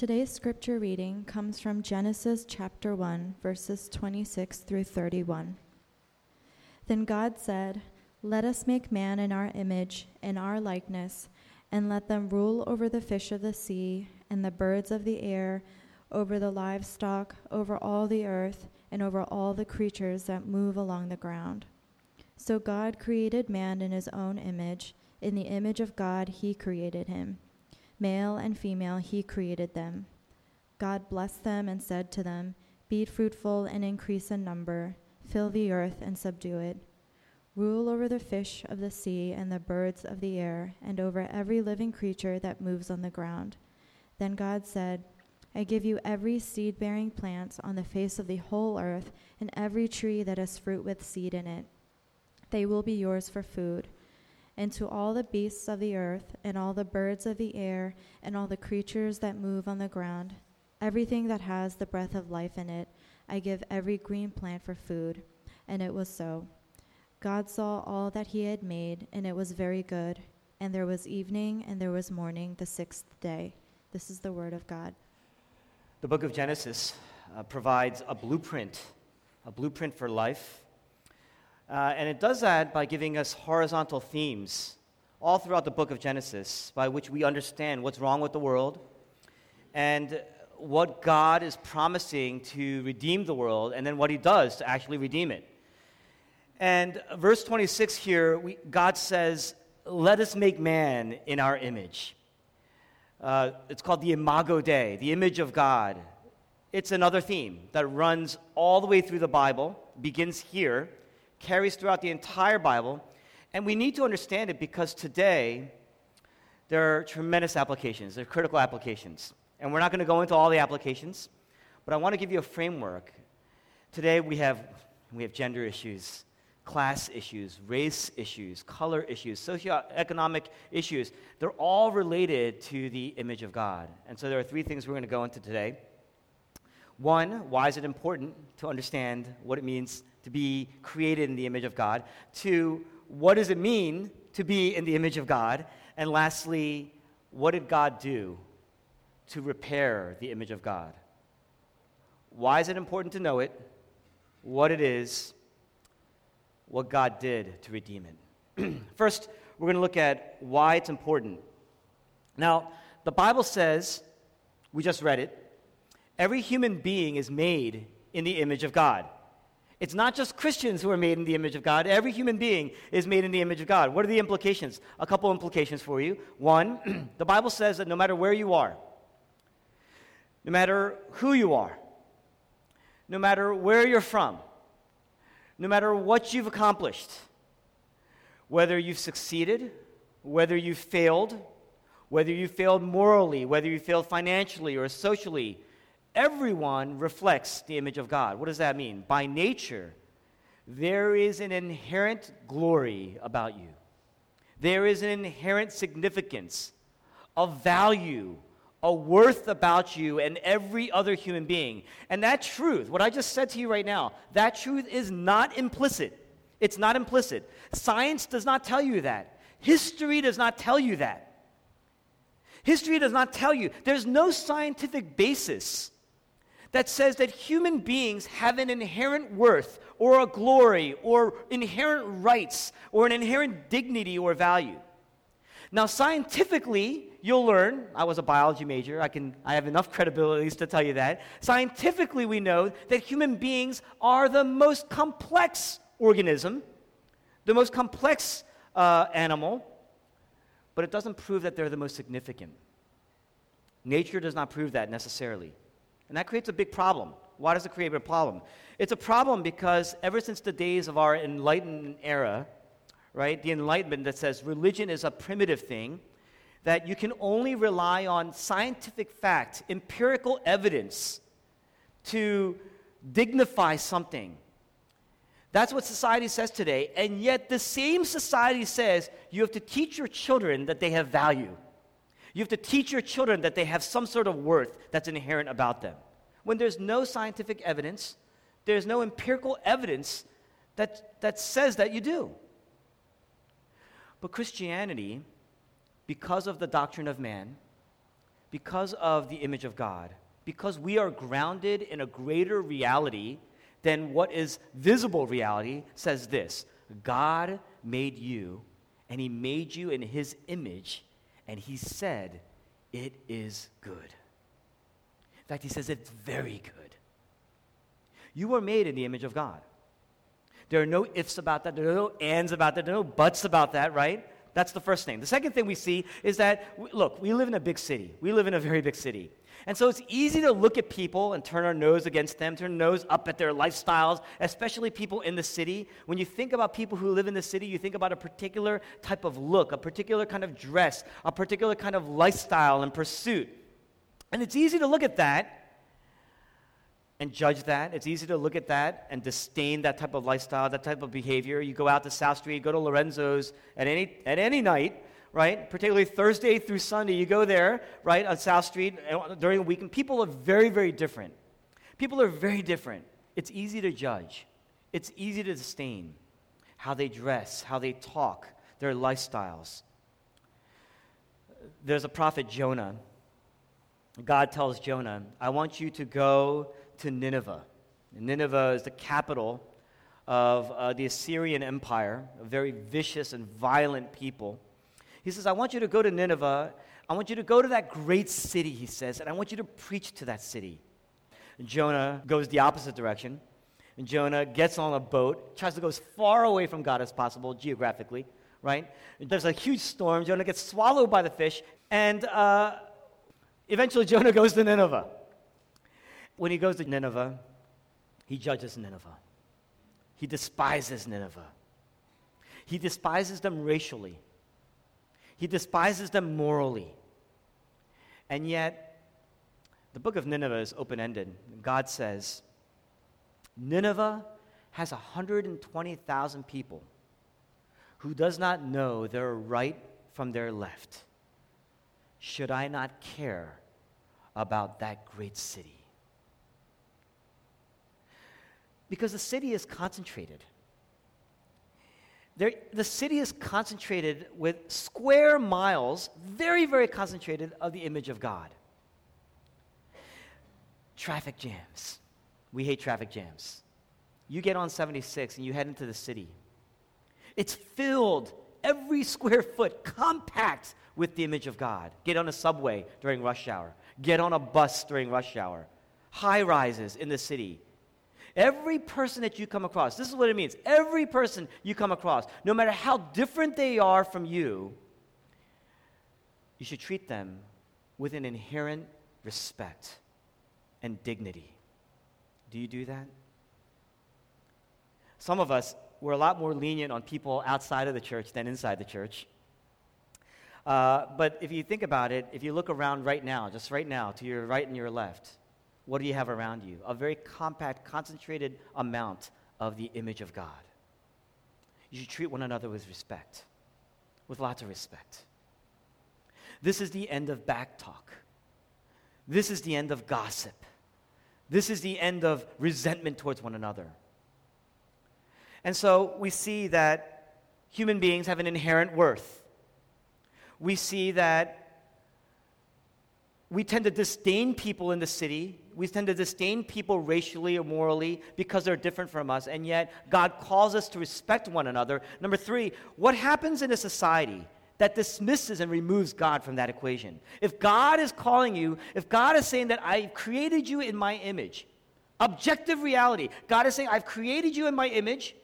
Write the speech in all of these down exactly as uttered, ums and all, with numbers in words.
Today's scripture reading comes from Genesis chapter one, verses twenty-six through thirty-one. Then God said, "Let us make man in our image, in our likeness, and let them rule over the fish of the sea, and the birds of the air, over the livestock, over all the earth, and over all the creatures that move along the ground." So God created man in his own image. In the image of God he created him. Male and female he created them. God blessed them and said to them, "Be fruitful and increase in number. Fill the earth and subdue it. Rule over the fish of the sea and the birds of the air, and over every living creature that moves on the ground." Then God said, "I give you every seed-bearing plant on the face of the whole earth, and every tree that has fruit with seed in it. They will be yours for food. And to all the beasts of the earth, and all the birds of the air, and all the creatures that move on the ground, everything that has the breath of life in it, I give every green plant for food." And it was so. God saw all that he had made, and it was very good. And there was evening, and there was morning, the sixth day. This is the word of God. The book of Genesis uh, provides a blueprint, a blueprint for life. Uh, and it does that by giving us horizontal themes all throughout the book of Genesis, by which we understand what's wrong with the world and what God is promising to redeem the world, and then what he does to actually redeem it. And verse twenty-six here, we, God says, "Let us make man in our image." Uh, it's called the Imago Dei, the image of God. It's another theme that runs all the way through the Bible, begins here, carries throughout the entire Bible, and we need to understand it because today there are tremendous applications, there are critical applications, and we're not going to go into all the applications, but I want to give you a framework. Today we have we have gender issues, class issues, race issues, color issues, socioeconomic issues. They're all related to the image of God, and so there are three things we're going to go into today. One, why is it important to understand what it means to be created in the image of God? Two, what does it mean to be in the image of God? And lastly, what did God do to repair the image of God? Why is it important to know it, what it is, what God did to redeem it? First, we're going to look at why it's important. Now, the Bible says, we just read it, every human being is made in the image of God. It's not just Christians who are made in the image of God. Every human being is made in the image of God. What are the implications? A couple implications for you. One, the Bible says that no matter where you are, no matter who you are, no matter where you're from, no matter what you've accomplished, whether you've succeeded, whether you've failed, whether you failed morally, whether you failed financially or socially, everyone reflects the image of God. What does that mean? By nature, there is an inherent glory about you. There is an inherent significance, a value, a worth about you and every other human being. And that truth, what I just said to you right now, that truth is not implicit. It's not implicit. Science does not tell you that. History does not tell you that. History does not tell you. There's no scientific basis that says that human beings have an inherent worth or a glory or inherent rights or an inherent dignity or value. Now, scientifically, you'll learn, I was a biology major, I can, I have enough credibility at least to tell you that. Scientifically, we know that human beings are the most complex organism, the most complex uh, animal, but it doesn't prove that they're the most significant. Nature does not prove that necessarily. And that creates a big problem. Why does it create a problem? It's a problem because ever since the days of our Enlightenment era, right, the Enlightenment that says religion is a primitive thing, that you can only rely on scientific fact, empirical evidence to dignify something. That's what society says today, and yet the same society says you have to teach your children that they have value. You have to teach your children that they have some sort of worth that's inherent about them. When there's no scientific evidence, there's no empirical evidence that, that says that you do. But Christianity, because of the doctrine of man, because of the image of God, because we are grounded in a greater reality than what is visible reality, says this: God made you, and he made you in his image, and he said, it is good. In fact, he says it's very good. You were made in the image of God. There are no ifs about that. There are no ands about that. There are no buts about that, right? That's the first thing. The second thing we see is that, look, we live in a big city. We live in a very big city. And so it's easy to look at people and turn our nose against them, turn nose up at their lifestyles, especially people in the city. When you think about people who live in the city, you think about a particular type of look, a particular kind of dress, a particular kind of lifestyle and pursuit. And it's easy to look at that and judge that. It's easy to look at that and disdain that type of lifestyle, that type of behavior. You go out to South Street, go to Lorenzo's at any at any night, right? Particularly Thursday through Sunday, you go there, right, on South Street during the weekend. People are very, very different. People are very different. It's easy to judge. It's easy to disdain how they dress, how they talk, their lifestyles. There's a prophet Jonah. God tells Jonah, I want you to go to Nineveh. Nineveh is the capital of uh, the Assyrian Empire, a very vicious and violent people. He says, I want you to go to Nineveh. I want you to go to that great city, he says, and I want you to preach to that city. And Jonah goes the opposite direction. And Jonah gets on a boat, tries to go as far away from God as possible geographically, right? There's a huge storm. Jonah gets swallowed by the fish, and uh, eventually Jonah goes to Nineveh. When he goes to Nineveh, he judges Nineveh. He despises Nineveh. He despises them racially. He despises them morally. And yet, the book of Nineveh is open-ended. God says, Nineveh has one hundred twenty thousand people who does not know their right from their left. Should I not care about that great city? Because the city is concentrated. There, the city is concentrated with square miles, very, very concentrated, of the image of God. Traffic jams. We hate traffic jams. You get on seventy-six and you head into the city. It's filled, every square foot, compact with the image of God. Get on a subway during rush hour. Get on a bus during rush hour. High rises in the city. Every person that you come across, this is what it means. Every person you come across, no matter how different they are from you, you should treat them with an inherent respect and dignity. Do you do that? Some of us, we're a lot more lenient on people outside of the church than inside the church. Uh, but if you think about it, if you look around right now, just right now, to your right and your left, what do you have around you? A very compact, concentrated amount of the image of God. You should treat one another with respect, with lots of respect. This is the end of backtalk. This is the end of gossip. This is the end of resentment towards one another. And so we see that human beings have an inherent worth. We see that we tend to disdain people in the city. We tend to disdain people racially or morally because they're different from us, and yet God calls us to respect one another. Number three, what happens in a society that dismisses and removes God from that equation? If God is calling you, if God is saying that I created you in my image, objective reality, God is saying I've created you in my image,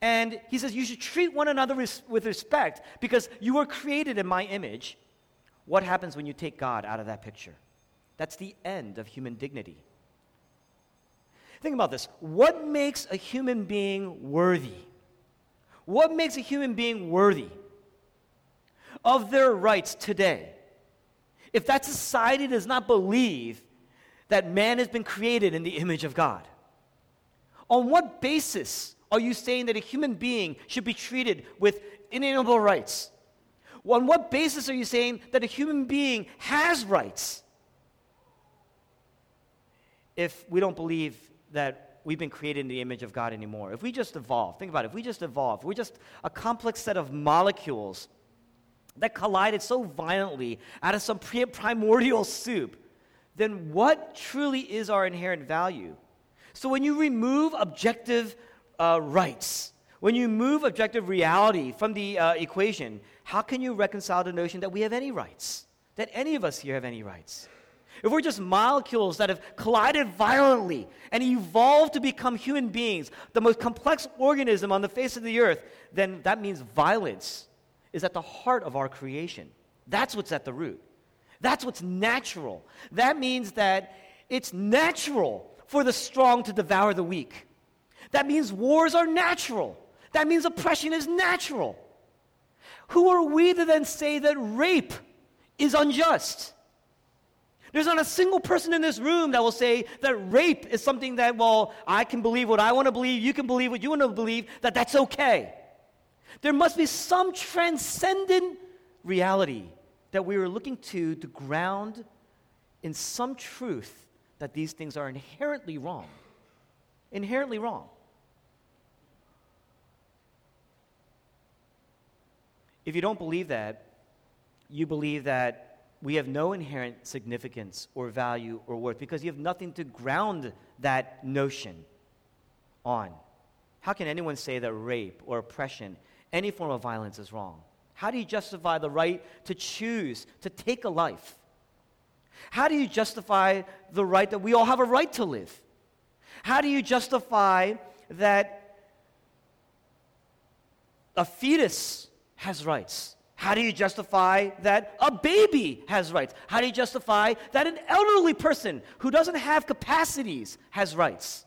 and he says you should treat one another res- with respect because you were created in my image. What happens when you take God out of that picture? That's the end of human dignity. Think about this. What makes a human being worthy? What makes a human being worthy of their rights today? If that society does not believe that man has been created in the image of God, on what basis are you saying that a human being should be treated with inalienable rights? On what basis are you saying that a human being has rights if we don't believe that we've been created in the image of God anymore? If we just evolve, think about it, if we just evolve, we're just a complex set of molecules that collided so violently out of some pre- primordial soup, then what truly is our inherent value? So when you remove objective uh, rights, when you remove objective reality from the uh, equation, how can you reconcile the notion that we have any rights, that any of us here have any rights? If we're just molecules that have collided violently and evolved to become human beings, the most complex organism on the face of the earth, then that means violence is at the heart of our creation. That's what's at the root. That's what's natural. That means that it's natural for the strong to devour the weak. That means wars are natural. That means oppression is natural. Who are we to then say that rape is unjust? There's not a single person in this room that will say that rape is something that, well, I can believe what I want to believe, you can believe what you want to believe, that that's okay. There must be some transcendent reality that we are looking to to ground in some truth that these things are inherently wrong. Inherently wrong. If you don't believe that, you believe that we have no inherent significance or value or worth because you have nothing to ground that notion on. How can anyone say that rape or oppression, any form of violence is wrong? How do you justify the right to choose to take a life? How do you justify the right that we all have a right to live? How do you justify that a fetus has rights? How do you justify that a baby has rights? How do you justify that an elderly person who doesn't have capacities has rights?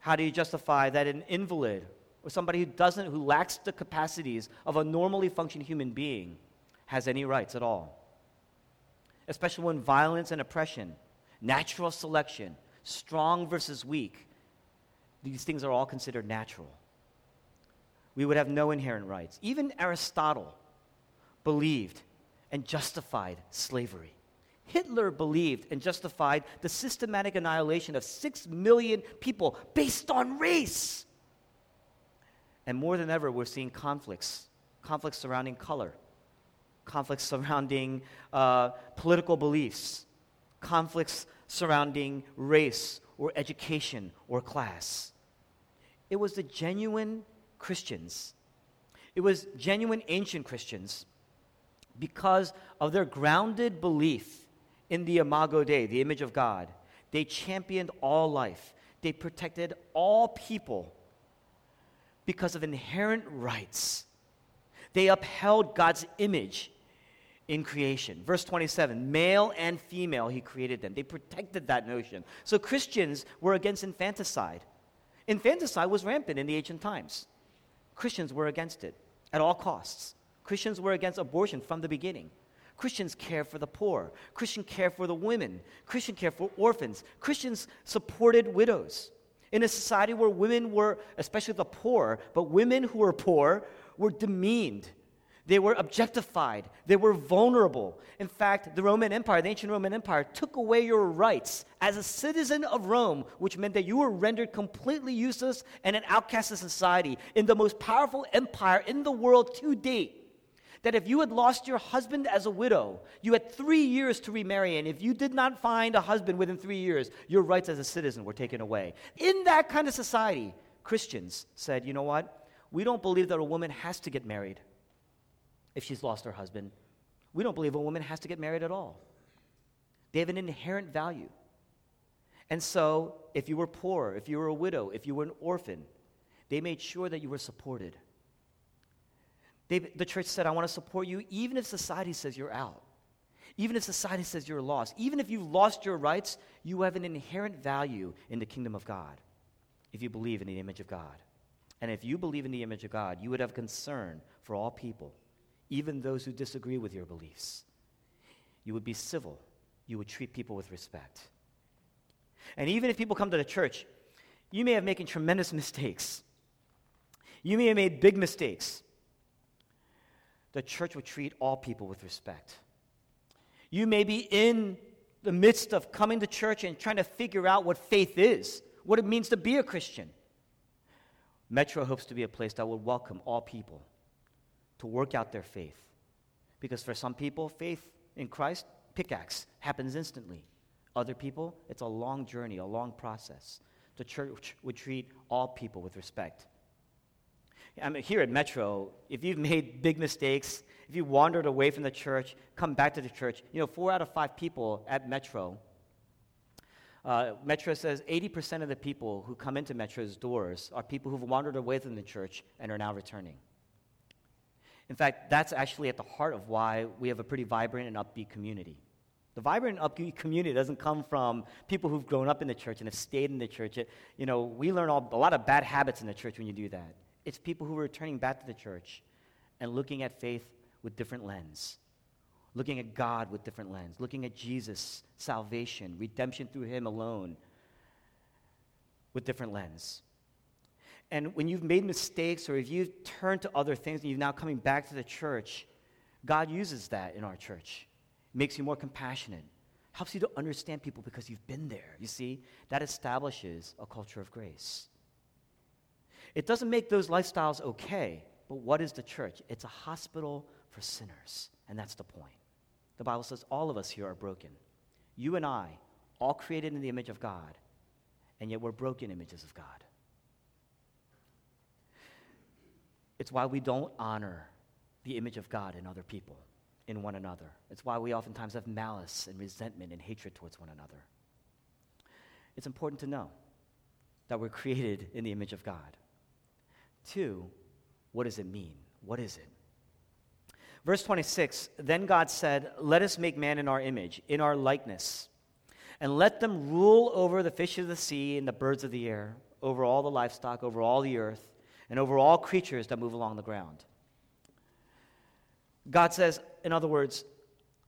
How do you justify that an invalid or somebody who doesn't, who lacks the capacities of a normally functioning human being has any rights at all? Especially when violence and oppression, natural selection, strong versus weak, these things are all considered natural. We would have no inherent rights. Even Aristotle believed and justified slavery. Hitler believed and justified the systematic annihilation of six million people based on race. And more than ever, we're seeing conflicts, conflicts surrounding color, conflicts surrounding uh, political beliefs, conflicts surrounding race or education or class. It was the genuine Christians. It was genuine ancient Christians because of their grounded belief in the Imago Dei, the image of God. They championed all life. They protected all people because of inherent rights. They upheld God's image in creation. Verse twenty-seven, male and female, he created them. They protected that notion. So Christians were against infanticide. Infanticide was rampant in the ancient times. Christians were against it at all costs. Christians were against abortion from the beginning. Christians care for the poor. Christians care for the women. Christians care for orphans. Christians supported widows. In a society where women were, especially the poor, but women who were poor were demeaned. They were objectified. They were vulnerable. In fact, the Roman Empire, the ancient Roman Empire, took away your rights as a citizen of Rome, which meant that you were rendered completely useless and an outcast of society in the most powerful empire in the world to date. That if you had lost your husband as a widow, you had three years to remarry, and if you did not find a husband within three years, your rights as a citizen were taken away. In that kind of society, Christians said, you know what? We don't believe that a woman has to get married if she's lost her husband. We don't believe a woman has to get married at all. They have an inherent value. And so, if you were poor, if you were a widow, if you were an orphan, they made sure that you were supported. They, the church said, I want to support you even if society says you're out, even if society says you're lost, even if you've lost your rights, you have an inherent value in the kingdom of God if you believe in the image of God. And if you believe in the image of God, you would have concern for all people, even those who disagree with your beliefs. You would be civil. You would treat people with respect. And even if people come to the church, you may have made tremendous mistakes. You may have made big mistakes. The church would treat all people with respect. You may be in the midst of coming to church and trying to figure out what faith is, what it means to be a Christian. Metro hopes to be a place that will welcome all people to work out their faith, Because for some people, faith in Christ, pickaxe, happens instantly. Other people, it's a long journey, a long process. The church would treat all people with respect. I mean, here at Metro, if you've made big mistakes, if you wandered away from the church, come back to the church. You know, four out of five people at Metro, uh, Metro says eighty percent of the people who come into Metro's doors are people who've wandered away from the church and are now returning. In fact, that's actually at the heart of why we have a pretty vibrant and upbeat community. The vibrant and upbeat community doesn't come from people who've grown up in the church and have stayed in the church. It, you know, we learn all, a lot of bad habits in the church when you do that. It's people who are returning back to the church and looking at faith with different lens, looking at God with different lens, looking at Jesus, salvation, redemption through him alone with different lens. And when you've made mistakes or if you've turned to other things and you're now coming back to the church, God uses that in our church. Makes you more compassionate, helps you to understand people because you've been there. You see, that establishes a culture of grace. It doesn't make those lifestyles okay, but what is the church? It's a hospital for sinners, and that's the point. The Bible says all of us here are broken. You and I, all created in the image of God, and yet we're broken images of God. It's why we don't honor the image of God in other people. In one another. It's why we oftentimes have malice and resentment and hatred towards one another. It's important to know that we're created in the image of God. Two, what does it mean? What is it? Verse twenty-six, then God said, let us make man in our image, in our likeness, and let them rule over the fish of the sea and the birds of the air, over all the livestock, over all the earth, and over all creatures that move along the ground. God says, in other words,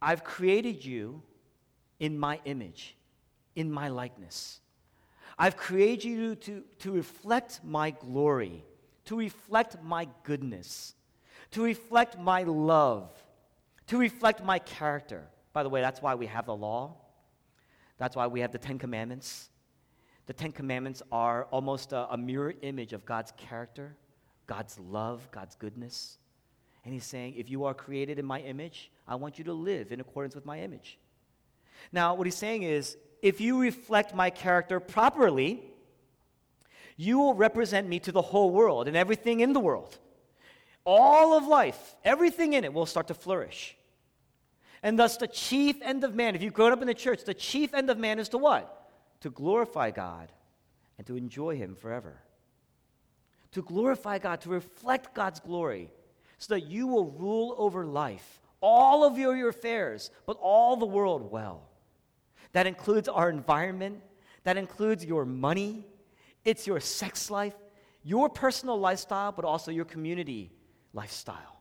I've created you in my image, in my likeness. I've created you to, to reflect my glory, to reflect my goodness, to reflect my love, to reflect my character. By the way, that's why we have the law. That's why we have the Ten Commandments. The Ten Commandments are almost a, a mirror image of God's character, God's love, God's goodness. And he's saying, if you are created in my image, I want you to live in accordance with my image. Now, what he's saying is, if you reflect my character properly, you will represent me to the whole world and everything in the world. All of life, everything in it will start to flourish. And thus the chief end of man, if you've grown up in the church, the chief end of man is to what? To glorify God and to enjoy him forever. To glorify God, to reflect God's glory. So that you will rule over life, all of your, your affairs, but all the world well. That includes our environment. That includes your money. It's your sex life, your personal lifestyle, but also your community lifestyle,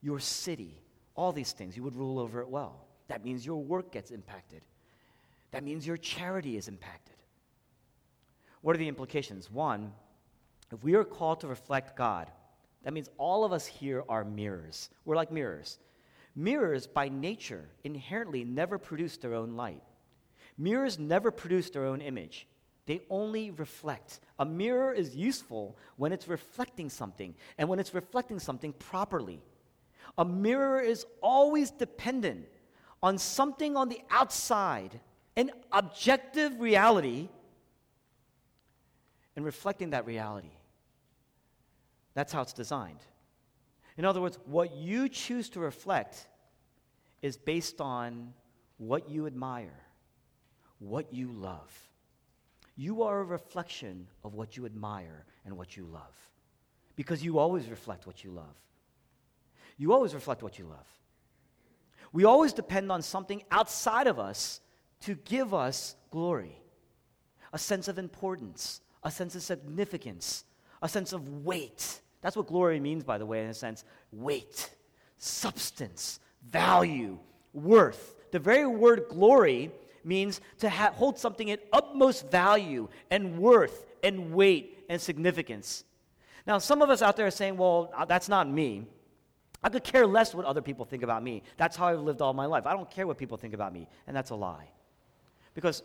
your city, all these things. You would rule over it well. That means your work gets impacted. That means your charity is impacted. What are the implications? One, if we are called to reflect God, that means all of us here are mirrors. We're like mirrors. Mirrors, by nature, inherently never produce their own light. Mirrors never produce their own image. They only reflect. A mirror is useful when it's reflecting something, and when it's reflecting something properly. A mirror is always dependent on something on the outside, an objective reality, and reflecting that reality. That's how it's designed. In other words, what you choose to reflect is based on what you admire, what you love. You are a reflection of what you admire and what you love, because you always reflect what you love. You always reflect what you love. We always depend on something outside of us to give us glory, a sense of importance, a sense of significance, a sense of weight. That's what glory means, by the way, in a sense. Weight, substance, value, worth. The very word glory means to ha- hold something at utmost value and worth and weight and significance. Now, some of us out there are saying, well, that's not me. I could care less what other people think about me. That's how I've lived all my life. I don't care what people think about me. And that's a lie. Because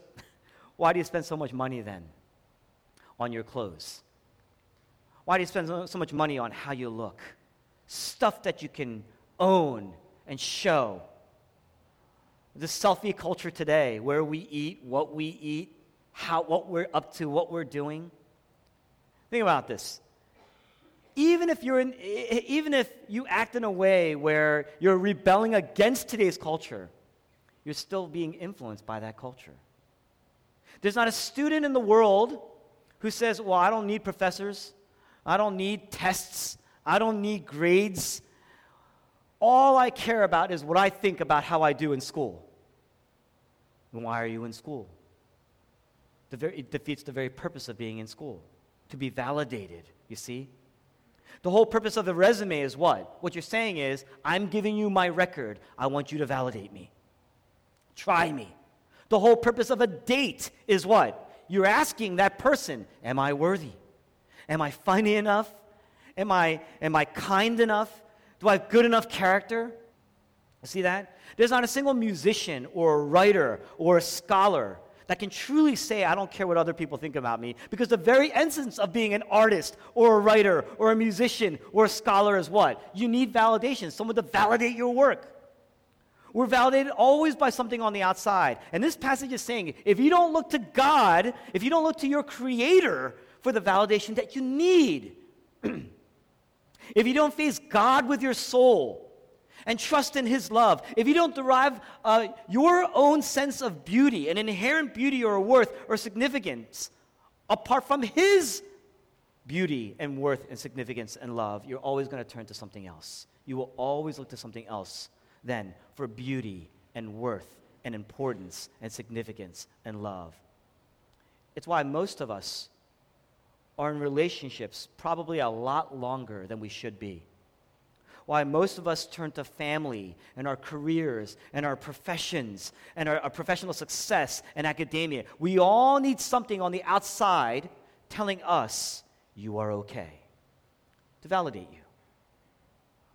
why do you spend so much money then on your clothes? Why do you spend so much money on how you look? Stuff that you can own and show. The selfie culture today, where we eat, what we eat, how, what we're up to, what we're doing. Think about this. Even if you're in, even if you act in a way where you're rebelling against today's culture, you're still being influenced by that culture. There's not a student in the world who says, well, I don't need professors. I don't need tests. I don't need grades. All I care about is what I think about how I do in school. And why are you in school? The very, it defeats the very purpose of being in school, to be validated, you see? The whole purpose of the resume is what? What you're saying is, I'm giving you my record. I want you to validate me. Try me. The whole purpose of a date is what? You're asking that person, am I worthy? Am I funny enough? Am I, am I kind enough? Do I have good enough character? See that? There's not a single musician or a writer or a scholar that can truly say, I don't care what other people think about me, because the very essence of being an artist or a writer or a musician or a scholar is what? You need validation, someone to validate your work. We're validated always by something on the outside. And this passage is saying, if you don't look to God, if you don't look to your Creator for the validation that you need, if you don't face God with your soul and trust in His love, if you don't derive uh, your own sense of beauty, an inherent beauty or worth or significance, apart from His beauty and worth and significance and love, you're always going to turn to something else. You will always look to something else then for beauty and worth and importance and significance and love. It's why most of us are in relationships probably a lot longer than we should be. Why most of us turn to family and our careers and our professions and our, our professional success and academia. We all need something on the outside telling us you are okay, to validate you.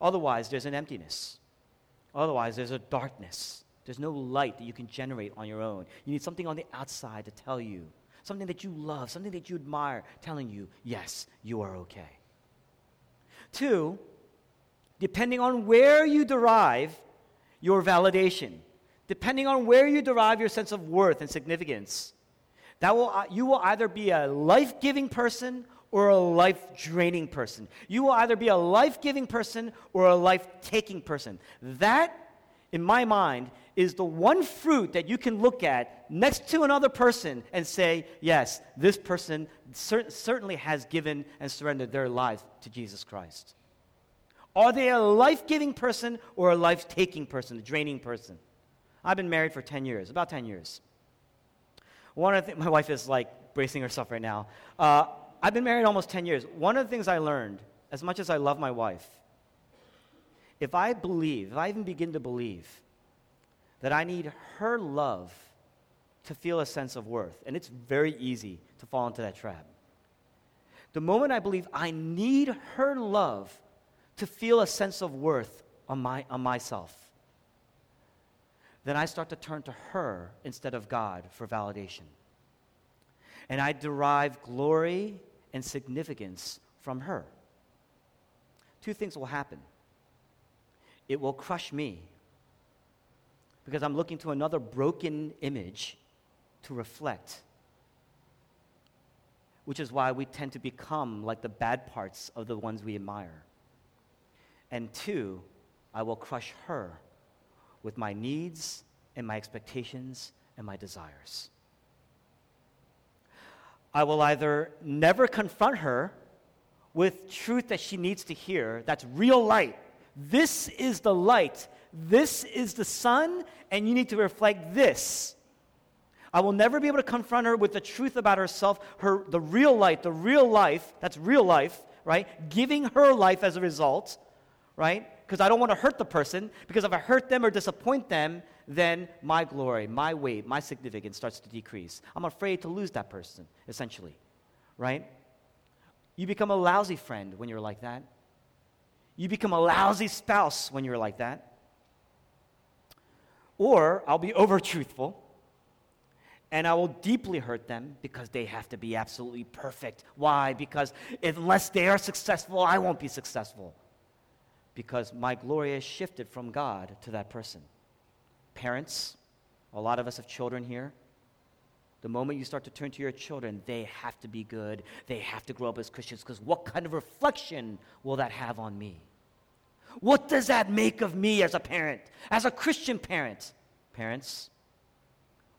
Otherwise, there's an emptiness. Otherwise, there's a darkness. There's no light that you can generate on your own. You need something on the outside to tell you, something that you love, something that you admire, telling you, yes, you are okay. Two, depending on where you derive your validation, depending on where you derive your sense of worth and significance, that will you will either be a life-giving person or a life-draining person. You will either be a life-giving person or a life-taking person. That, in my mind, is the one fruit that you can look at next to another person and say, yes, this person cer- certainly has given and surrendered their life to Jesus Christ. Are they a life-giving person or a life-taking person, a draining person? I've been married for ten years, about ten years. One of the th- my wife is like bracing herself right now. Uh, I've been married almost ten years. One of the things I learned, as much as I love my wife, if I believe, if I even begin to believe that I need her love to feel a sense of worth, and it's very easy to fall into that trap. The moment I believe I need her love to feel a sense of worth on my on myself, then I start to turn to her instead of God for validation. And I derive glory and significance from her. Two things will happen. It will crush me because I'm looking to another broken image to reflect, which is why we tend to become like the bad parts of the ones we admire. And two, I will crush her with my needs and my expectations and my desires. I will either never confront her with truth that she needs to hear, that's real light. This is the light. This is the sun, and you need to reflect this. I will never be able to confront her with the truth about herself, her the real light, the real life, that's real life, right? Giving her life as a result, right? Because I don't want to hurt the person, because if I hurt them or disappoint them, then my glory, my weight, my significance starts to decrease. I'm afraid to lose that person, essentially, right? You become a lousy friend when you're like that. You become a lousy spouse when you're like that. Or I'll be over-truthful, and I will deeply hurt them because they have to be absolutely perfect. Why? Because unless they are successful, I won't be successful. because my glory has shifted from God to that person. Parents, a lot of us have children here. The moment you start to turn to your children, they have to be good. They have to grow up as Christians, because what kind of reflection will that have on me? What does that make of me as a parent, as a Christian parent? Parents,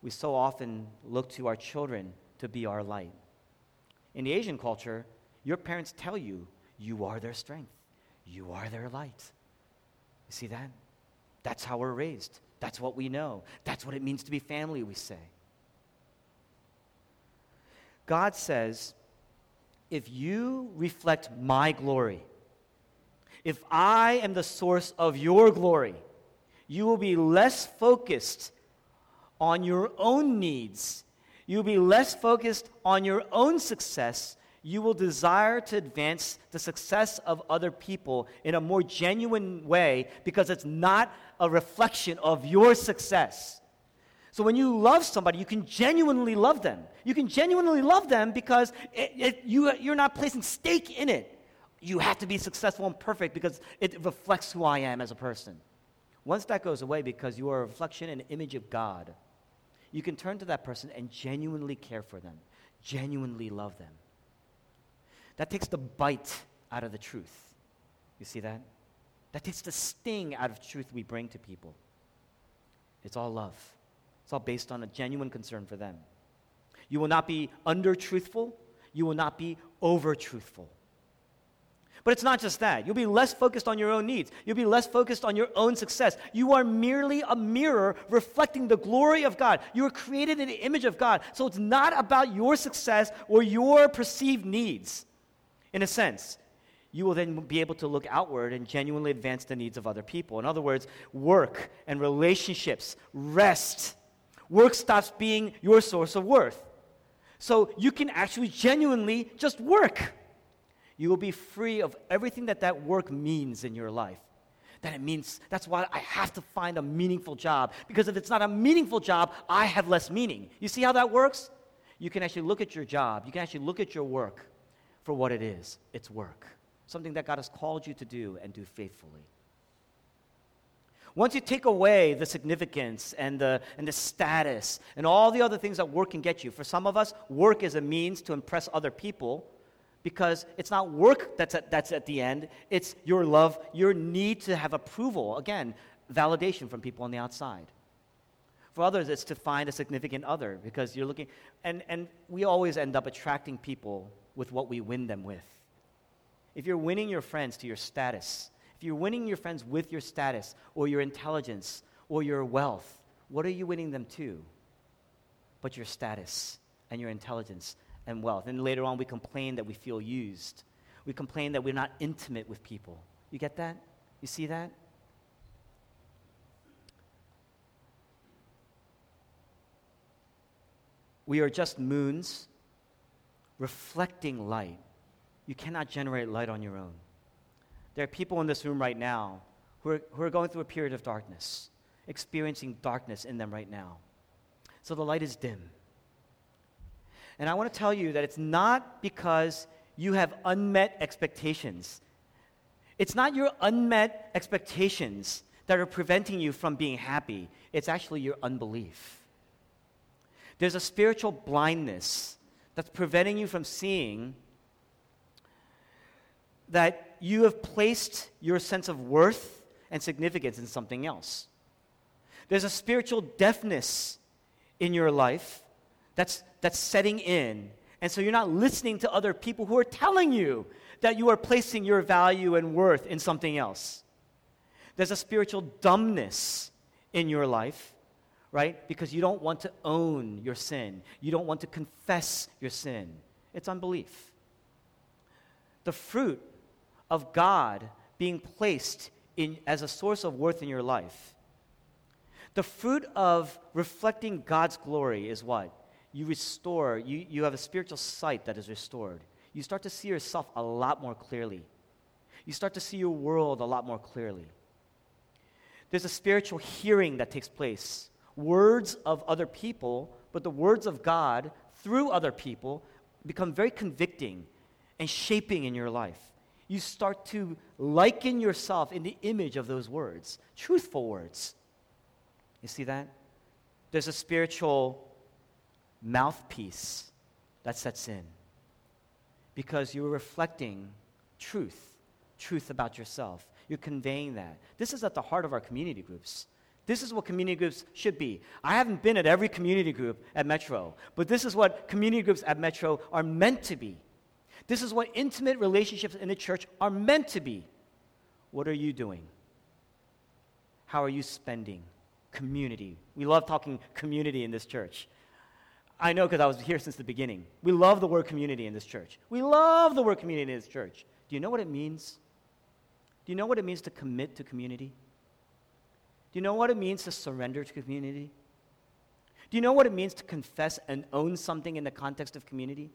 we so often look to our children to be our light. In the Asian culture, your parents tell you, you are their strength. You are their light. You see that? That's how we're raised. That's what we know. That's what it means to be family, we say. God says, if you reflect my glory, if I am the source of your glory, you will be less focused on your own needs. You'll be less focused on your own success. You will desire to advance the success of other people in a more genuine way, because it's not a reflection of your success. So when you love somebody, you can genuinely love them. You can genuinely love them because it, it, you, you're not placing stake in it. You have to be successful and perfect because it reflects who I am as a person. Once that goes away, because you are a reflection and image of God, you can turn to that person and genuinely care for them, genuinely love them. That takes the bite out of the truth. You see that? That takes the sting out of truth we bring to people. It's all love. It's all based on a genuine concern for them. You will not be under-truthful. You will not be over-truthful. But it's not just that. You'll be less focused on your own needs. You'll be less focused on your own success. You are merely a mirror reflecting the glory of God. You are created in the image of God. So it's not about your success or your perceived needs. In a sense, you will then be able to look outward and genuinely advance the needs of other people. In other words, work and relationships, rest. Work stops being your source of worth. So you can actually genuinely just work. You will be free of everything that that work means in your life. That it means, that's why I have to find a meaningful job, because if it's not a meaningful job, I have less meaning. You see how that works? You can actually look at your job. You can actually look at your work for what it is. It's work. Something that God has called you to do and do faithfully. Once you take away the significance and the, and the status and all the other things that work can get you, for some of us, work is a means to impress other people, because it's not work that's at, that's at the end. It's your love, your need to have approval. Again, validation from people on the outside. For others, it's to find a significant other, because you're looking. And, and we always end up attracting people with what we win them with. If you're winning your friends to your status, if you're winning your friends with your status or your intelligence or your wealth, what are you winning them to but your status and your intelligence and wealth? And later on, we complain that we feel used. We complain that we're not intimate with people. You get that? You see that? We are just moons reflecting light. You cannot generate light on your own. There are people in this room right now who are, who are going through a period of darkness, experiencing darkness in them right now. So the light is dim. And I want to tell you that it's not because you have unmet expectations. It's not your unmet expectations that are preventing you from being happy. It's actually your unbelief. There's a spiritual blindness that's preventing you from seeing that you have placed your sense of worth and significance in something else. There's a spiritual deafness in your life that's that's setting in. And so you're not listening to other people who are telling you that you are placing your value and worth in something else. There's a spiritual dumbness in your life, right? Because you don't want to own your sin. You don't want to confess your sin. It's unbelief. The fruit of God being placed in as a source of worth in your life. The fruit of reflecting God's glory is what? You restore, you, you have a spiritual sight that is restored. You start to see yourself a lot more clearly. You start to see your world a lot more clearly. There's a spiritual hearing that takes place. Words of other people, but the words of God through other people become very convicting and shaping in your life. you start to liken yourself in the image of those words, truthful words. You see that? There's a spiritual mouthpiece that sets in because you're reflecting truth, truth about yourself. You're conveying that. This is at the heart of our community groups. This is what community groups should be. I haven't been at every community group at Metro, but this is what community groups at Metro are meant to be. This is what intimate relationships in the church are meant to be. What are you doing? How are you spending community? We love talking community in this church. I know because I was here since the beginning. We love the word community in this church. We love the word community in this church. Do you know what it means? Do you know what it means to commit to community? Do you know what it means to surrender to community? Do you know what it means to confess and own something in the context of community?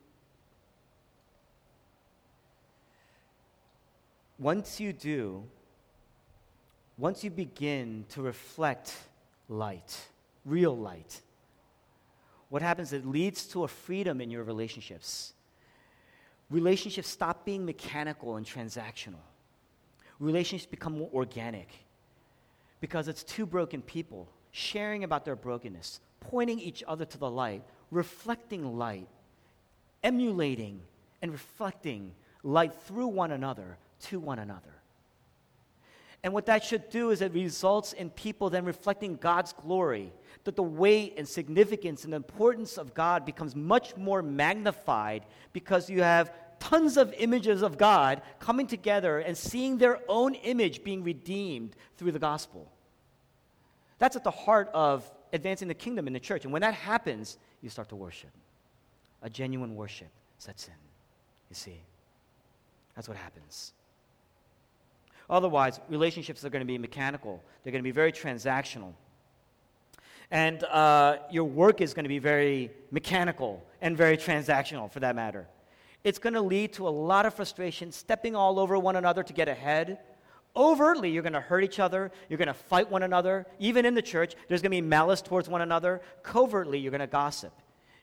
Once you do, once you begin to reflect light, real light, what happens? It leads to a freedom in your relationships. Relationships stop being mechanical and transactional. Relationships become more organic because it's two broken people sharing about their brokenness, pointing each other to the light, reflecting light, emulating and reflecting light through one another to one another. And what that should do is it results in people then reflecting God's glory, that the weight and significance and importance of God becomes much more magnified because you have tons of images of God coming together and seeing their own image being redeemed through the gospel. That's at the heart of advancing the kingdom in the church. And when that happens, you start to worship. A genuine worship sets in. You see, that's what happens. Otherwise, relationships are going to be mechanical. They're going to be very transactional. And uh, your work is going to be very mechanical and very transactional, for that matter. It's going to lead to a lot of frustration, stepping all over one another to get ahead. Overtly, you're going to hurt each other. You're going to fight one another. Even in the church, there's going to be malice towards one another. Covertly, you're going to gossip.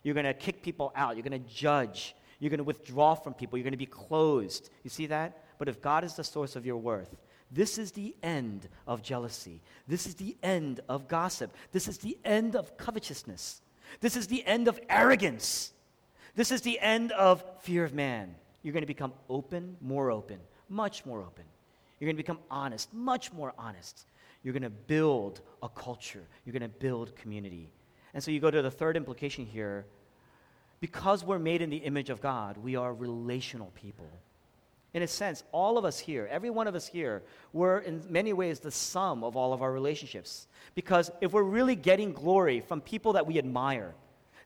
You're going to kick people out. You're going to judge. You're going to withdraw from people. You're going to be closed. You see that? But if God is the source of your worth, this is the end of jealousy. This is the end of gossip. This is the end of covetousness. This is the end of arrogance. This is the end of fear of man. You're going to become open, more open, much more open. You're going to become honest, much more honest. You're going to build a culture. You're going to build community. And so you go to the third implication here. Because we're made in the image of God, we are relational people. In a sense, all of us here, every one of us here, we're in many ways the sum of all of our relationships. Because if we're really getting glory from people that we admire,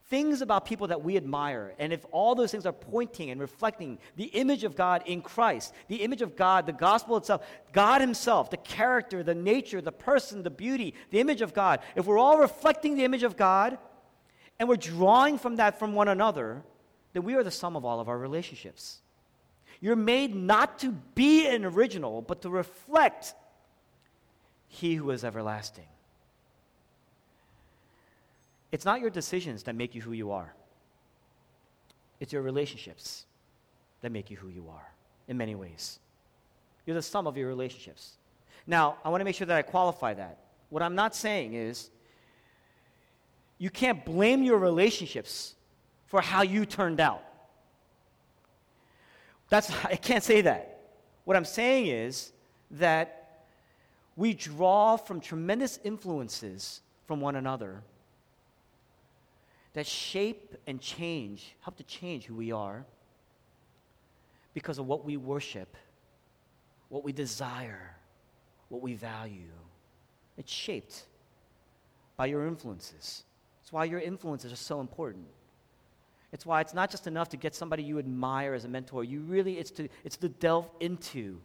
things about people that we admire, and if all those things are pointing and reflecting the image of God in Christ, the image of God, the gospel itself, God himself, the character, the nature, the person, the beauty, the image of God, if we're all reflecting the image of God, and we're drawing from that from one another, then we are the sum of all of our relationships. You're made not to be an original, but to reflect he who is everlasting. It's not your decisions that make you who you are. It's your relationships that make you who you are in many ways. You're the sum of your relationships. Now, I want to make sure that I qualify that. What I'm not saying is you can't blame your relationships for how you turned out. That's, I can't say that. What I'm saying is that we draw from tremendous influences from one another that shape and change, help to change who we are because of what we worship, what we desire, what we value. It's shaped by your influences. That's why your influences are so important. It's why it's not just enough to get somebody you admire as a mentor. You really, it's to, it's to delve into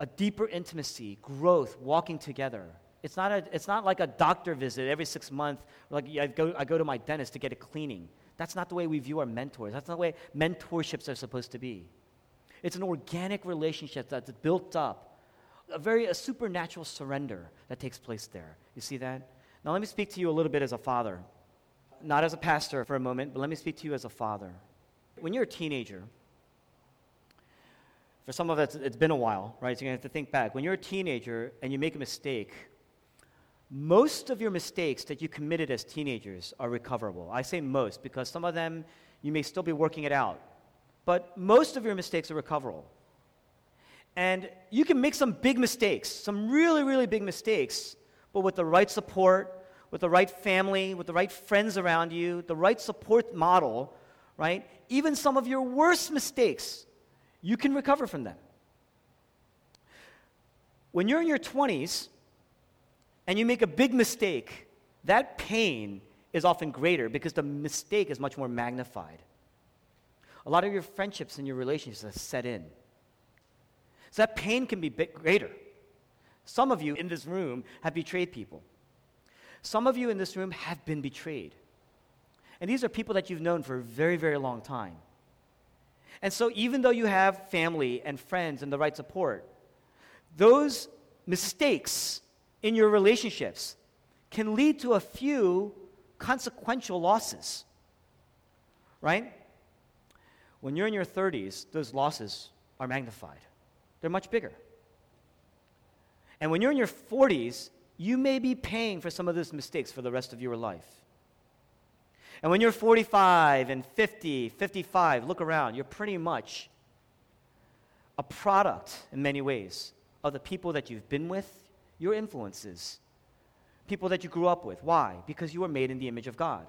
a deeper intimacy, growth, walking together. It's not a, it's not like a doctor visit every six months, like I go, I go to my dentist to get a cleaning. That's not the way we view our mentors. That's not the way mentorships are supposed to be. It's an organic relationship that's built up, a very a supernatural surrender that takes place there. You see that? Now let me speak to you a little bit as a father. Not as a pastor for a moment, but let me speak to you as a father. When you're a teenager, For some of us, it's been a while, right? So you're going to have to think back. When you're a teenager and you make a mistake, most of your mistakes that you committed as teenagers are recoverable. I say most because some of them you may still be working it out. But most of your mistakes are recoverable. And you can make some big mistakes, some really, really big mistakes, but with the right support, with the right family, with the right friends around you, the right support model, right? Even some of your worst mistakes, you can recover from them. When you're in your twenties and you make a big mistake, that pain is often greater because the mistake is much more magnified. A lot of your friendships and your relationships have set in. So that pain can be bit greater. Some of you in this room have betrayed people. Some of you in this room have been betrayed. And these are people that you've known for a very, very long time. And so even though you have family and friends and the right support, those mistakes in your relationships can lead to a few consequential losses, right? When you're in your thirties, those losses are magnified. They're much bigger. And when you're in your forties, you may be paying for some of those mistakes for the rest of your life. And when you're forty-five and fifty, fifty-five, look around, you're pretty much a product in many ways of the people that you've been with, your influences, people that you grew up with. Why? Because you were made in the image of God.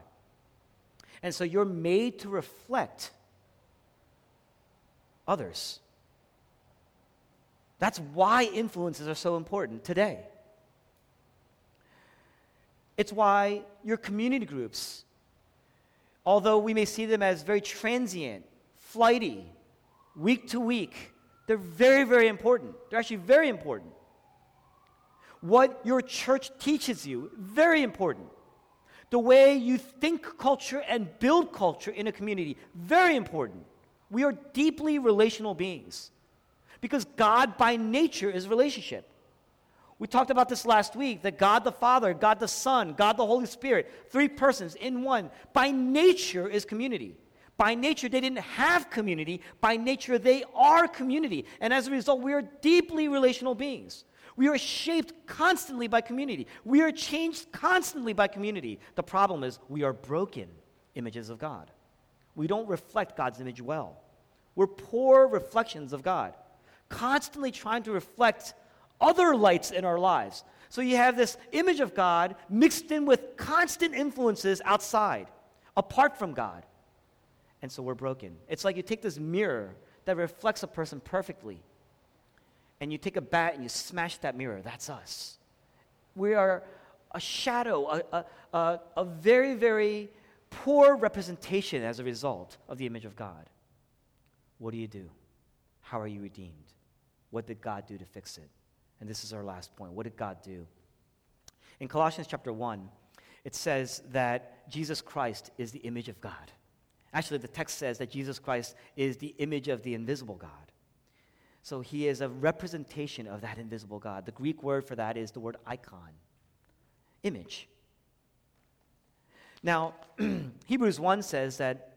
And so you're made to reflect others. That's why influences are so important today. It's why your community groups, although we may see them as very transient, flighty, week to week, they're very, very important. They're actually very important. What your church teaches you, very important. The way you think culture and build culture in a community, very important. We are deeply relational beings because God by nature is relationship. We talked about this last week, that God the Father, God the Son, God the Holy Spirit, three persons in one, by nature is community. By nature, they didn't have community. By nature, they are community. And as a result, we are deeply relational beings. We are shaped constantly by community. We are changed constantly by community. The problem is we are broken images of God. We don't reflect God's image well. We're poor reflections of God, constantly trying to reflect other lights in our lives. So you have this image of God mixed in with constant influences outside, apart from God. And so we're broken. It's like you take this mirror that reflects a person perfectly, and you take a bat and you smash that mirror. That's us. We are a shadow, a, a, a, a very, very poor representation as a result of the image of God. What do you do? How are you redeemed? What did God do to fix it? And this is our last point. What did God do? In Colossians chapter one, it says that Jesus Christ is the image of God. Actually, the text says that Jesus Christ is the image of the invisible God. So he is a representation of that invisible God. The Greek word for that is the word icon, image. Now, Hebrews one says that,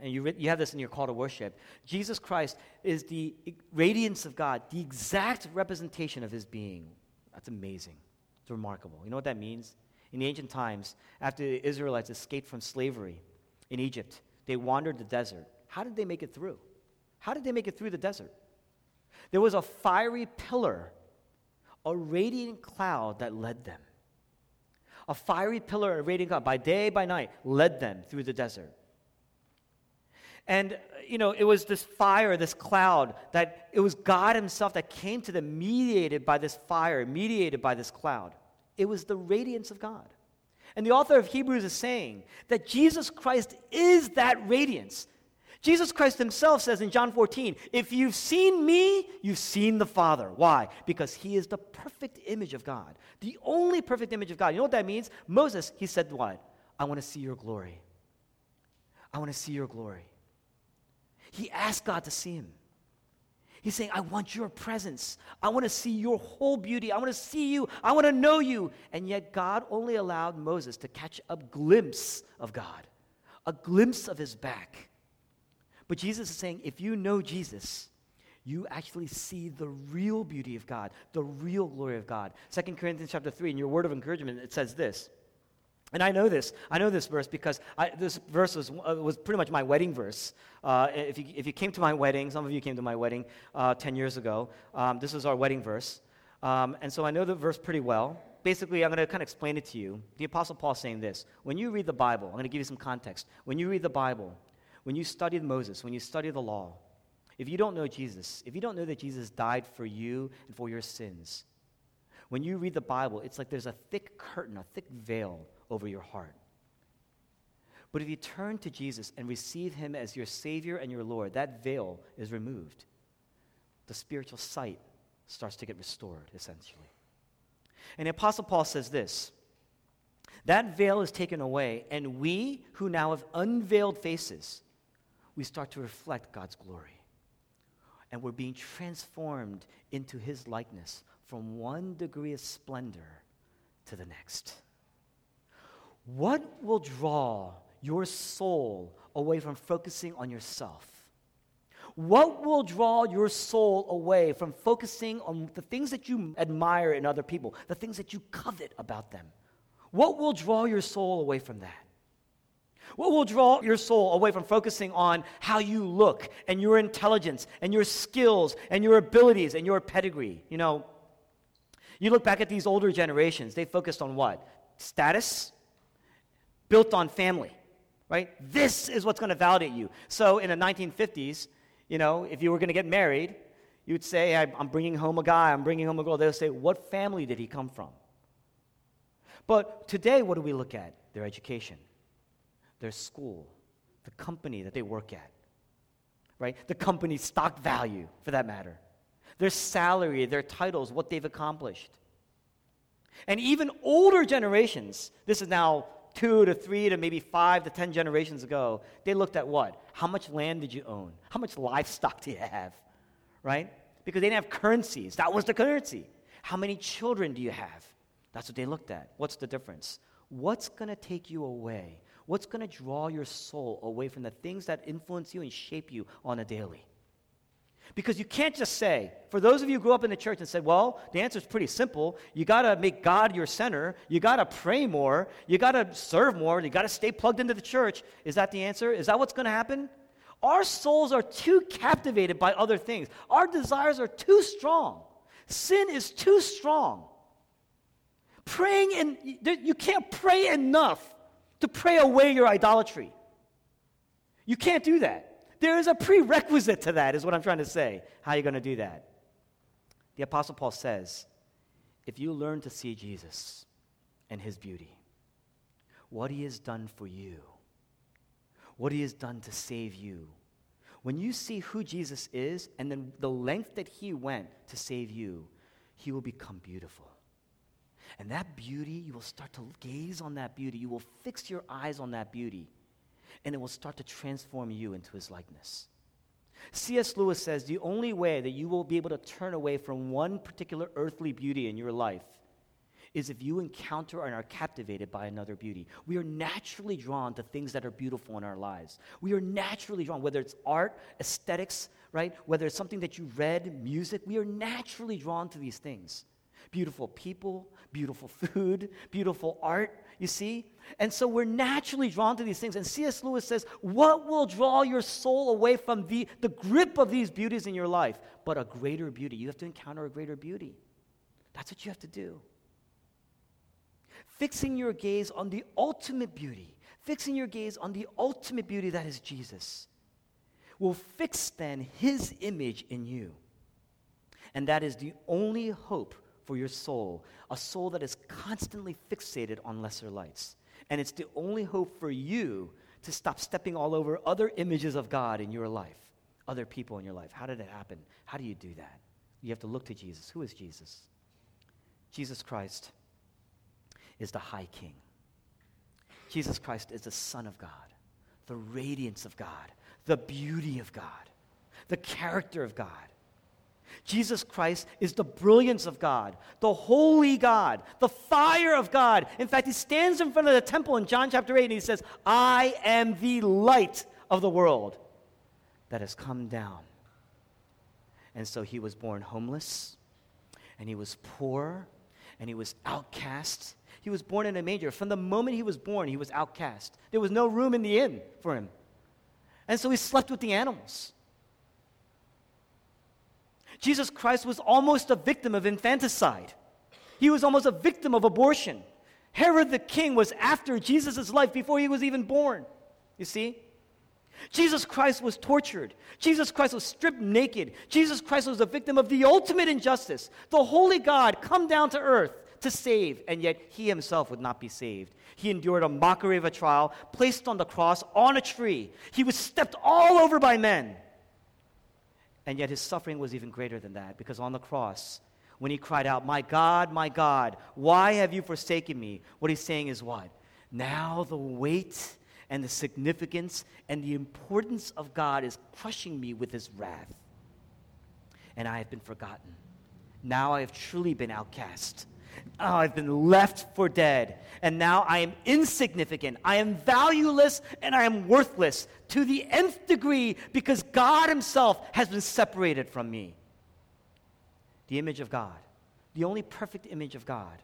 and you, re- you have this in your call to worship, Jesus Christ is the radiance of God, the exact representation of his being. That's amazing. It's remarkable. You know what that means? In the ancient times, after the Israelites escaped from slavery in Egypt, they wandered the desert. How did they make it through? How did they make it through the desert? There was a fiery pillar, a radiant cloud that led them. A fiery pillar, a radiant cloud, by day, by night, led them through the desert. And, you know, it was this fire, this cloud, that it was God himself that came to them, mediated by this fire, mediated by this cloud. It was the radiance of God. And the author of Hebrews is saying that Jesus Christ is that radiance. Jesus Christ himself says in John fourteen, if you've seen me, you've seen the Father. Why? Because he is the perfect image of God, the only perfect image of God. You know what that means? Moses, he said what? I want to see your glory. I want to see your glory. He asked God to see him. He's saying, I want your presence. I want to see your whole beauty. I want to see you. I want to know you. And yet God only allowed Moses to catch a glimpse of God, a glimpse of his back. But Jesus is saying, if you know Jesus, you actually see the real beauty of God, the real glory of God. Second Corinthians chapter three, in your word of encouragement, it says this. And I know this. I know this verse because I, this verse was uh, was pretty much my wedding verse. Uh, if you if you came to my wedding, some of you came to my wedding uh, ten years ago. Um, this was our wedding verse. Um, and so I know the verse pretty well. Basically, I'm going to kind of explain it to you. The Apostle Paul is saying this. When you read the Bible, I'm going to give you some context. When you read the Bible, when you study Moses, when you study the law, if you don't know Jesus, if you don't know that Jesus died for you and for your sins, when you read the Bible, it's like there's a thick curtain, a thick veil over your heart. But if you turn to Jesus and receive him as your Savior and your Lord, that veil is removed. The spiritual sight starts to get restored, essentially. And the Apostle Paul says this, that veil is taken away, and we who now have unveiled faces, we start to reflect God's glory. And we're being transformed into his likeness from one degree of splendor to the next. What will draw your soul away from focusing on yourself? What will draw your soul away from focusing on the things that you admire in other people, the things that you covet about them? What will draw your soul away from that? What will draw your soul away from focusing on how you look and your intelligence and your skills and your abilities and your pedigree? You know, you look back at these older generations, they focused on what? Status, built on family, right? This is what's going to validate you. So in the nineteen fifties, you know, if you were going to get married, you'd say, I'm bringing home a guy, I'm bringing home a girl. They'll say, what family did he come from? But today, what do we look at? Their education, their school, the company that they work at, right? The company's stock value, for that matter. Their salary, their titles, what they've accomplished. And even older generations, this is now two to three to maybe five to ten generations ago, they looked at what? How much land did you own? How much livestock do you have, right? Because they didn't have currencies. That was the currency. How many children do you have? That's what they looked at. What's the difference? What's going to take you away? What's going to draw your soul away from the things that influence you and shape you on a daily? Because you can't just say, for those of you who grew up in the church and said, well, the answer is pretty simple. You got to make God your center. You got to pray more. You got to serve more. You got to stay plugged into the church. Is that the answer? Is that what's going to happen? Our souls are too captivated by other things. Our desires are too strong. Sin is too strong. Praying, and you can't pray enough to pray away your idolatry. You can't do that. There is a prerequisite to that, is what I'm trying to say. How are you going to do that? The Apostle Paul says, if you learn to see Jesus and his beauty, what he has done for you, what he has done to save you, when you see who Jesus is and then the length that he went to save you, he will become beautiful. And that beauty, you will start to gaze on that beauty. You will fix your eyes on that beauty. And it will start to transform you into his likeness. C S Lewis says the only way that you will be able to turn away from one particular earthly beauty in your life is if you encounter and are captivated by another beauty. We are naturally drawn to things that are beautiful in our lives. We are naturally drawn, whether it's art, aesthetics, right? Whether it's something that you read, music, we are naturally drawn to these things. Beautiful people, beautiful food, beautiful art, you see? And so we're naturally drawn to these things. And C S Lewis says, what will draw your soul away from the, the grip of these beauties in your life? But a greater beauty. You have to encounter a greater beauty. That's what you have to do. Fixing your gaze on the ultimate beauty, fixing your gaze on the ultimate beauty that is Jesus, will fix then his image in you. And that is the only hope for your soul, a soul that is constantly fixated on lesser lights. And it's the only hope for you to stop stepping all over other images of God in your life, other people in your life. How did it happen? How do you do that? You have to look to Jesus. Who is Jesus? Jesus Christ is the High King. Jesus Christ is the Son of God, the radiance of God, the beauty of God, the character of God. Jesus Christ is the brilliance of God, the holy God, the fire of God. In fact, he stands in front of the temple in John chapter eight and he says, I am the light of the world that has come down. And so he was born homeless, and he was poor, and he was outcast. He was born in a manger. From the moment he was born, he was outcast. There was no room in the inn for him. And so he slept with the animals. Jesus Christ was almost a victim of infanticide. He was almost a victim of abortion. Herod the king was after Jesus' life before he was even born. You see? Jesus Christ was tortured. Jesus Christ was stripped naked. Jesus Christ was a victim of the ultimate injustice. The holy God come down to earth to save, and yet he himself would not be saved. He endured a mockery of a trial, placed on the cross, on a tree. He was stepped all over by men. And yet his suffering was even greater than that, because on the cross, when he cried out, "My God, my God, why have you forsaken me?" What he's saying is what? Now the weight and the significance and the importance of God is crushing me with his wrath. And I have been forgotten. Now I have truly been outcast. Oh, I've been left for dead, and now I am insignificant. I am valueless, and I am worthless to the nth degree because God himself has been separated from me. The image of God, the only perfect image of God,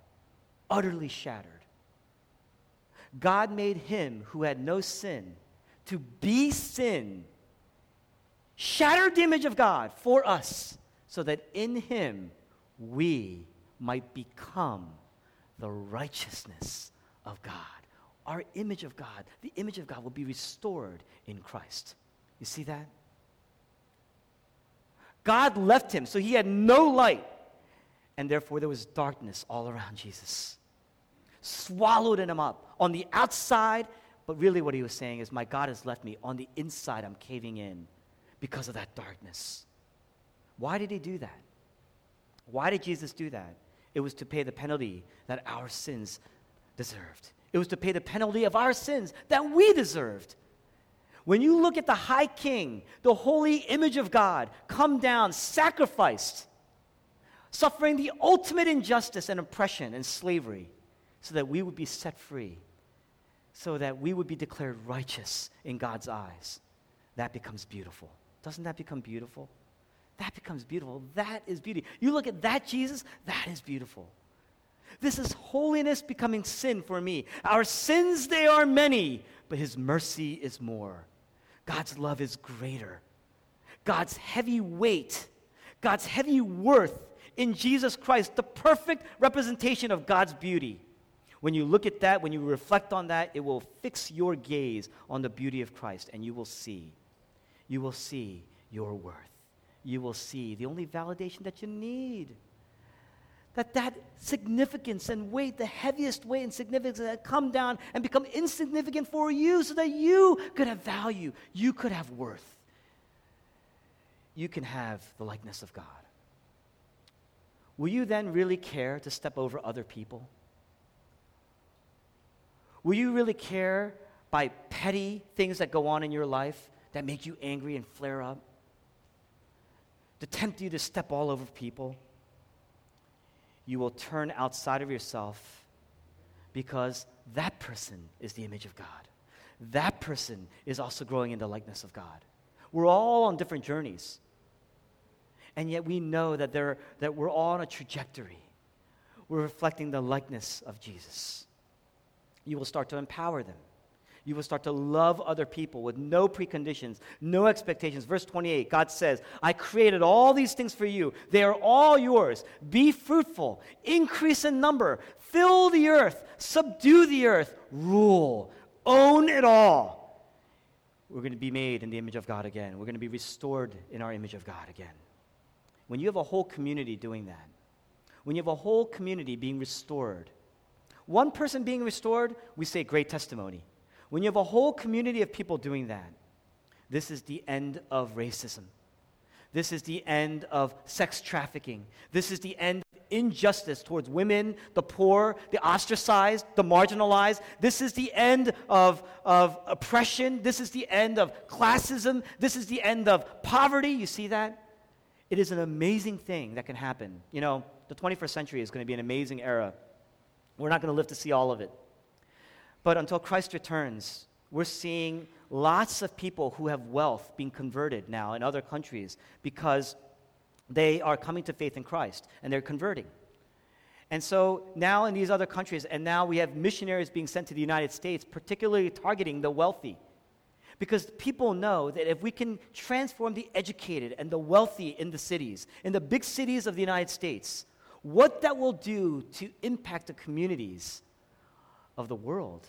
utterly shattered. God made him who had no sin to be sin, shattered the image of God for us, so that in him we might become the righteousness of God. Our image of God, the image of God will be restored in Christ. You see that? God left him, so he had no light, and therefore there was darkness all around Jesus, swallowed him up on the outside, but really what he was saying is, my God has left me. On the inside, I'm caving in because of that darkness. Why did he do that? Why did Jesus do that? It was to pay the penalty that our sins deserved. It was to pay the penalty of our sins that we deserved. When you look at the high king, the holy image of God, come down, sacrificed, suffering the ultimate injustice and oppression and slavery, so that we would be set free, so that we would be declared righteous in God's eyes. That becomes beautiful. Doesn't that become beautiful? That becomes beautiful. That is beauty. You look at that Jesus, that is beautiful. This is holiness becoming sin for me. Our sins, they are many, but his mercy is more. God's love is greater. God's heavy weight, God's heavy worth in Jesus Christ, the perfect representation of God's beauty. When you look at that, when you reflect on that, it will fix your gaze on the beauty of Christ, and you will see. You will see your worth. You will see the only validation that you need. That that significance and weight, the heaviest weight and significance that come down and become insignificant for you so that you could have value. You could have worth. You can have the likeness of God. Will you then really care to step over other people? Will you really care by petty things that go on in your life that make you angry and flare up? To tempt you to step all over people, you will turn outside of yourself because that person is the image of God. That person is also growing in the likeness of God. We're all on different journeys, and yet we know that, there, that we're all on a trajectory. We're reflecting the likeness of Jesus. You will start to empower them. You will start to love other people with no preconditions, no expectations. Verse twenty-eight, God says, I created all these things for you. They are all yours. Be fruitful, increase in number, fill the earth, subdue the earth, rule, own it all. We're going to be made in the image of God again. We're going to be restored in our image of God again. When you have a whole community doing that, when you have a whole community being restored, one person being restored, we say great testimony. When you have a whole community of people doing that, this is the end of racism. This is the end of sex trafficking. This is the end of injustice towards women, the poor, the ostracized, the marginalized. This is the end of, of oppression. This is the end of classism. This is the end of poverty. You see that? It is an amazing thing that can happen. You know, the twenty-first century is going to be an amazing era. We're not going to live to see all of it. But until Christ returns, we're seeing lots of people who have wealth being converted now in other countries because they are coming to faith in Christ, and they're converting. And so now in these other countries, and now we have missionaries being sent to the United States, particularly targeting the wealthy. Because people know that if we can transform the educated and the wealthy in the cities, in the big cities of the United States, what that will do to impact the communities of the world,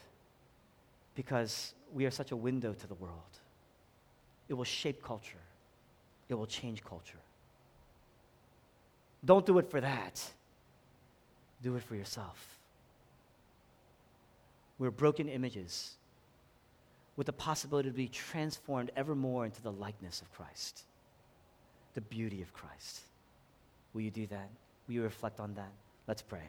because we are such a window to the world. It will shape culture. It will change culture. Don't do it for that. Do it for yourself. We're broken images with the possibility to be transformed ever more into the likeness of Christ, the beauty of Christ. Will you do that? Will you reflect on that? Let's pray.